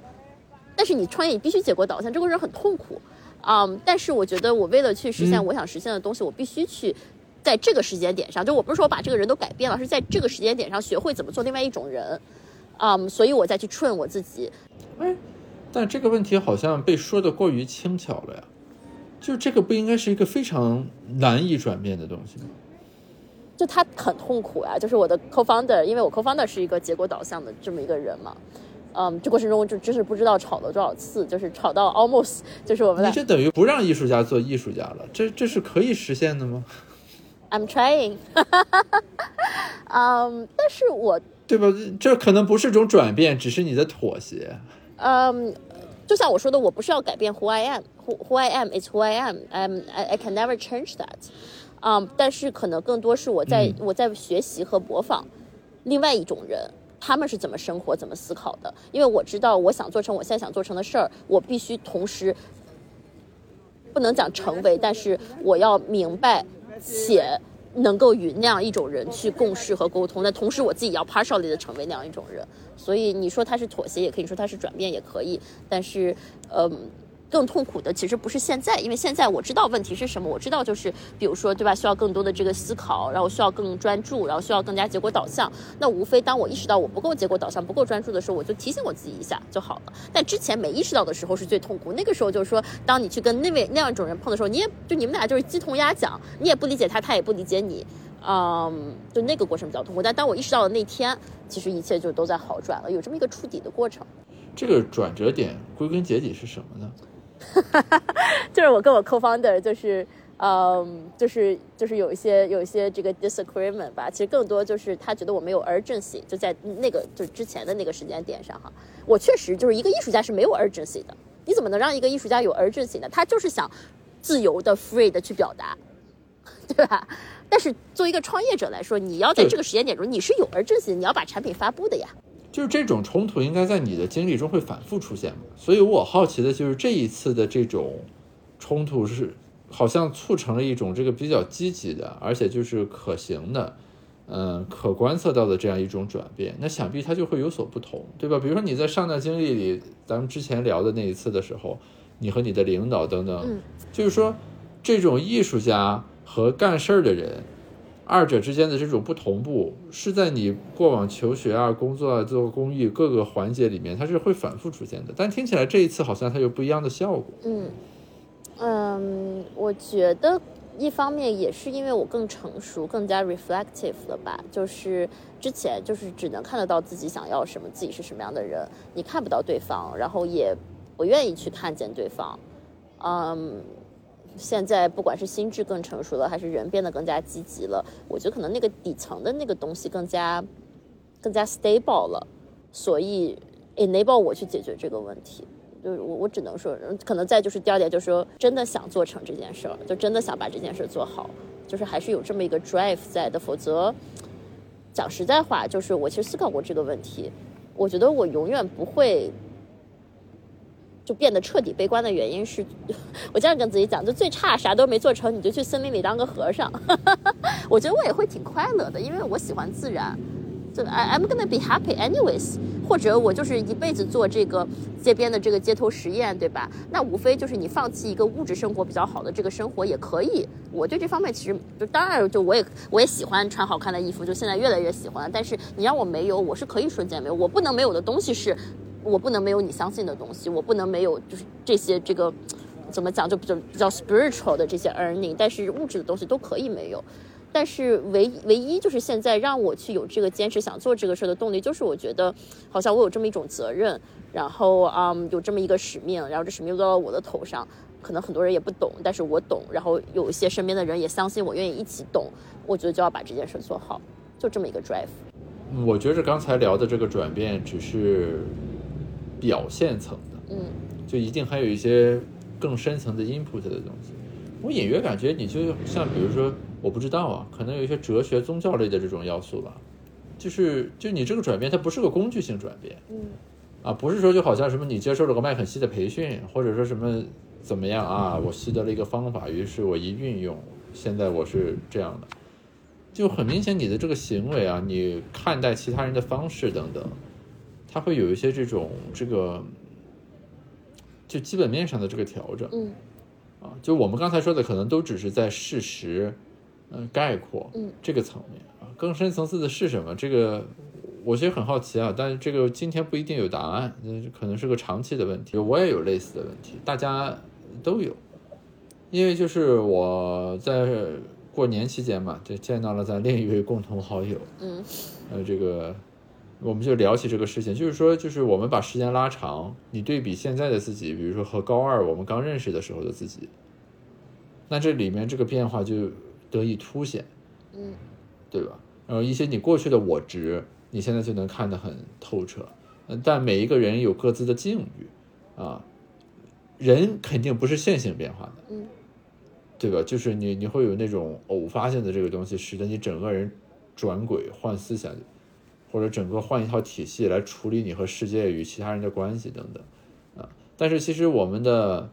但是你创业你必须结果导向，这个人很痛苦，但是我觉得我为了去实现我想实现的东西，我必须去在这个时间点上，就我不是说把这个人都改变了，是在这个时间点上学会怎么做另外一种人，所以我再去train我自己。但这个问题好像被说的过于轻巧了呀，就这个不应该是一个非常难以转变的东西吗？就他很痛苦啊，就是我的 co-founder， 因为我 co-founder 是一个结果导向的这么一个人嘛，这过程中就真是不知道吵了多少次，就是吵到 almost 就是我们俩，你这等于不让艺术家做艺术家了，这是可以实现的吗？ I'm trying 、但是我对吧，这可能不是种转变，只是你的妥协。就像我说的，我不是要改变 who I am， who I am is who I am， I can never change that。但是可能更多是我在学习和模仿另外一种人，他们是怎么生活、怎么思考的。因为我知道我想做成我现在想做成的事儿，我必须同时不能讲成为，但是我要明白且能够与那样一种人去共事和沟通，但同时我自己要 partially 的成为那样一种人。所以你说它是妥协也可以，你说它是转变也可以，但是更痛苦的其实不是现在，因为现在我知道问题是什么，我知道就是比如说对吧，需要更多的这个思考，然后需要更专注，然后需要更加结果导向。那无非当我意识到我不够结果导向、不够专注的时候，我就提醒我自己一下就好了。但之前没意识到的时候是最痛苦，那个时候就是说，当你去跟那样一种人碰的时候，你也就你们俩就是鸡同鸭讲，你也不理解他，他也不理解你，就那个过程比较痛苦。但当我意识到了那天，其实一切就都在好转了，有这么一个触底的过程。这个转折点归根结底是什么呢？就是我跟我 co-founder 就是就是有一些这个 disagreement 吧，其实更多就是他觉得我没有 urgency， 就在那个就是之前的那个时间点上哈，我确实就是一个艺术家是没有 urgency 的，你怎么能让一个艺术家有 urgency 呢？他就是想自由的 free 的去表达，对吧？但是作为一个创业者来说，你要在这个时间点中你是有 urgency， 你要把产品发布的呀。就是这种冲突应该在你的经历中会反复出现嘛，所以我好奇的就是这一次的这种冲突是好像促成了一种这个比较积极的，而且就是可行的，可观测到的这样一种转变，那想必它就会有所不同，对吧？比如说你在上段经历里，咱们之前聊的那一次的时候，你和你的领导等等，就是说这种艺术家和干事儿的人二者之间的这种不同步，是在你过往求学啊、工作啊、做公益各个环节里面，它是会反复出现的。但听起来这一次好像它有不一样的效果。我觉得一方面也是因为我更成熟、更加 reflective 了吧。就是之前就是只能看得到自己想要什么，自己是什么样的人，你看不到对方，然后也不愿意去看见对方。现在不管是心智更成熟了，还是人变得更加积极了，我觉得可能那个底层的那个东西更加 stable 了，所以 enable 我去解决这个问题。就是我只能说，可能再就是第二点，就是说真的想做成这件事儿，就真的想把这件事做好，就是还是有这么一个 drive 在的。否则，讲实在话，就是我其实思考过这个问题，我觉得我永远不会。就变得彻底悲观的原因是，我这样跟自己讲，就最差啥都没做成，你就去森林里当个和尚。我觉得我也会挺快乐的，因为我喜欢自然。就 I'm gonna be happy anyways。或者我就是一辈子做这个街边的这个街头实验，对吧？那无非就是你放弃一个物质生活比较好的这个生活也可以。我对这方面其实就当然就我也喜欢穿好看的衣服，就现在越来越喜欢。但是你让我没有，我是可以瞬间没有。我不能没有的东西是。我不能没有你相信的东西，我不能没有就是这些这个怎么讲就比较 spiritual 的这些 earning， 但是物质的东西都可以没有。但是唯一就是现在让我去有这个坚持想做这个事的动力，就是我觉得好像我有这么一种责任，然后有这么一个使命，然后这使命落到我的头上，可能很多人也不懂，但是我懂，然后有一些身边的人也相信我，愿意一起懂，我觉得就要把这件事做好，就这么一个 drive。我觉得刚才聊的这个转变只是表现层的，就一定还有一些更深层的 input 的东西。我隐约感觉你就像比如说我不知道啊，可能有一些哲学宗教类的这种要素吧。就你这个转变它不是个工具性转变，啊，不是说就好像什么你接受了个麦肯锡的培训，或者说什么怎么样啊，我习得了一个方法，于是我一运用，现在我是这样的。就很明显你的这个行为啊，你看待其他人的方式等等，它会有一些这种这个就基本面上的这个调整。嗯，啊，就我们刚才说的可能都只是在事实概括这个层面啊，更深层次的是什么？这个我其实很好奇啊，但是这个今天不一定有答案，可能是个长期的问题。我也有类似的问题，大家都有。因为就是我在过年期间嘛，就见到了咱另一位共同好友，这个我们就聊起这个事情，就是说，就是我们把时间拉长，你对比现在的自己，比如说和高二我们刚认识的时候的自己，那这里面这个变化就得以凸显，对吧？然后一些你过去的我执，你现在就能看得很透彻。但每一个人有各自的境遇啊，人肯定不是线性变化的，对吧？就是你会有那种偶发性的这个东西，使得你整个人转轨换思想，或者整个换一套体系来处理你和世界与其他人的关系等等啊。但是其实我们的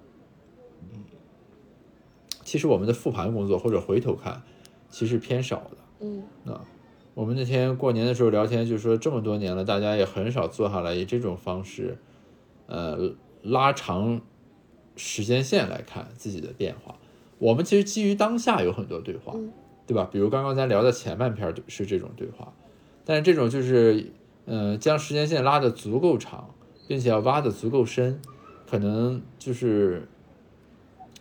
复盘工作或者回头看其实偏少的。啊，我们那天过年的时候聊天，就是说这么多年了，大家也很少坐下来以这种方式，拉长时间线来看自己的变化。我们其实基于当下有很多对话，对吧？比如刚刚咱聊的前半篇是这种对话，但是这种就是，将时间线拉得足够长，并且要挖得足够深，可能就是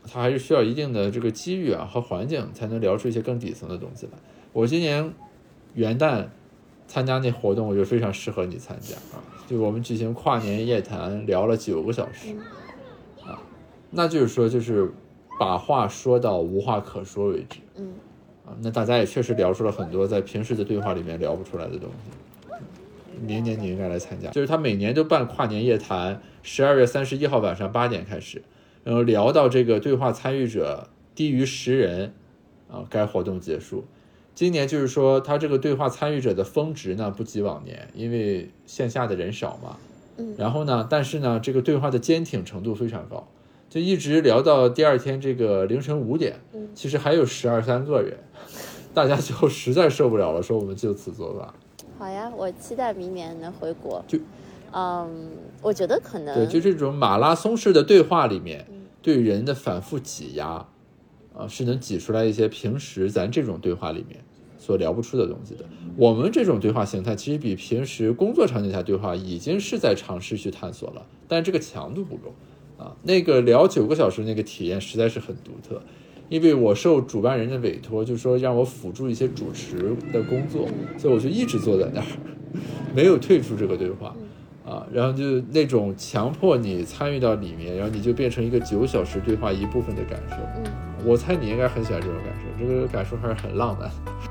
它还是需要一定的这个机遇啊和环境，才能聊出一些更底层的东西来。我今年元旦参加那活动，我觉得非常适合你参加啊！就我们举行跨年夜谈，聊了9个小时啊，那就是说就是把话说到无话可说为止。啊，那大家也确实聊出了很多在平时的对话里面聊不出来的东西。明年你应该来参加，就是他每年都办跨年夜谈，12月31号晚上8点开始，然后聊到这个对话参与者低于10人啊，该活动结束。今年就是说他这个对话参与者的峰值呢不及往年，因为线下的人少嘛，然后呢但是呢这个对话的坚挺程度非常高，就一直聊到第二天这个凌晨5点，其实还有12、13个人，大家就实在受不了了，说我们就此作罢。好呀，我期待明年能回国。就我觉得可能对，就这种马拉松式的对话里面，对人的反复挤压啊，是能挤出来一些平时咱这种对话里面所聊不出的东西的。我们这种对话形态其实比平时工作场景下对话已经是在尝试去探索了，但这个强度不够啊。那个聊9个小时那个体验实在是很独特，因为我受主办人的委托，就说让我辅助一些主持的工作，所以我就一直坐在那儿，没有退出这个对话啊。然后就那种强迫你参与到里面，然后你就变成一个9小时对话一部分的感受。我猜你应该很喜欢这种感受，这个感受还是很浪漫的。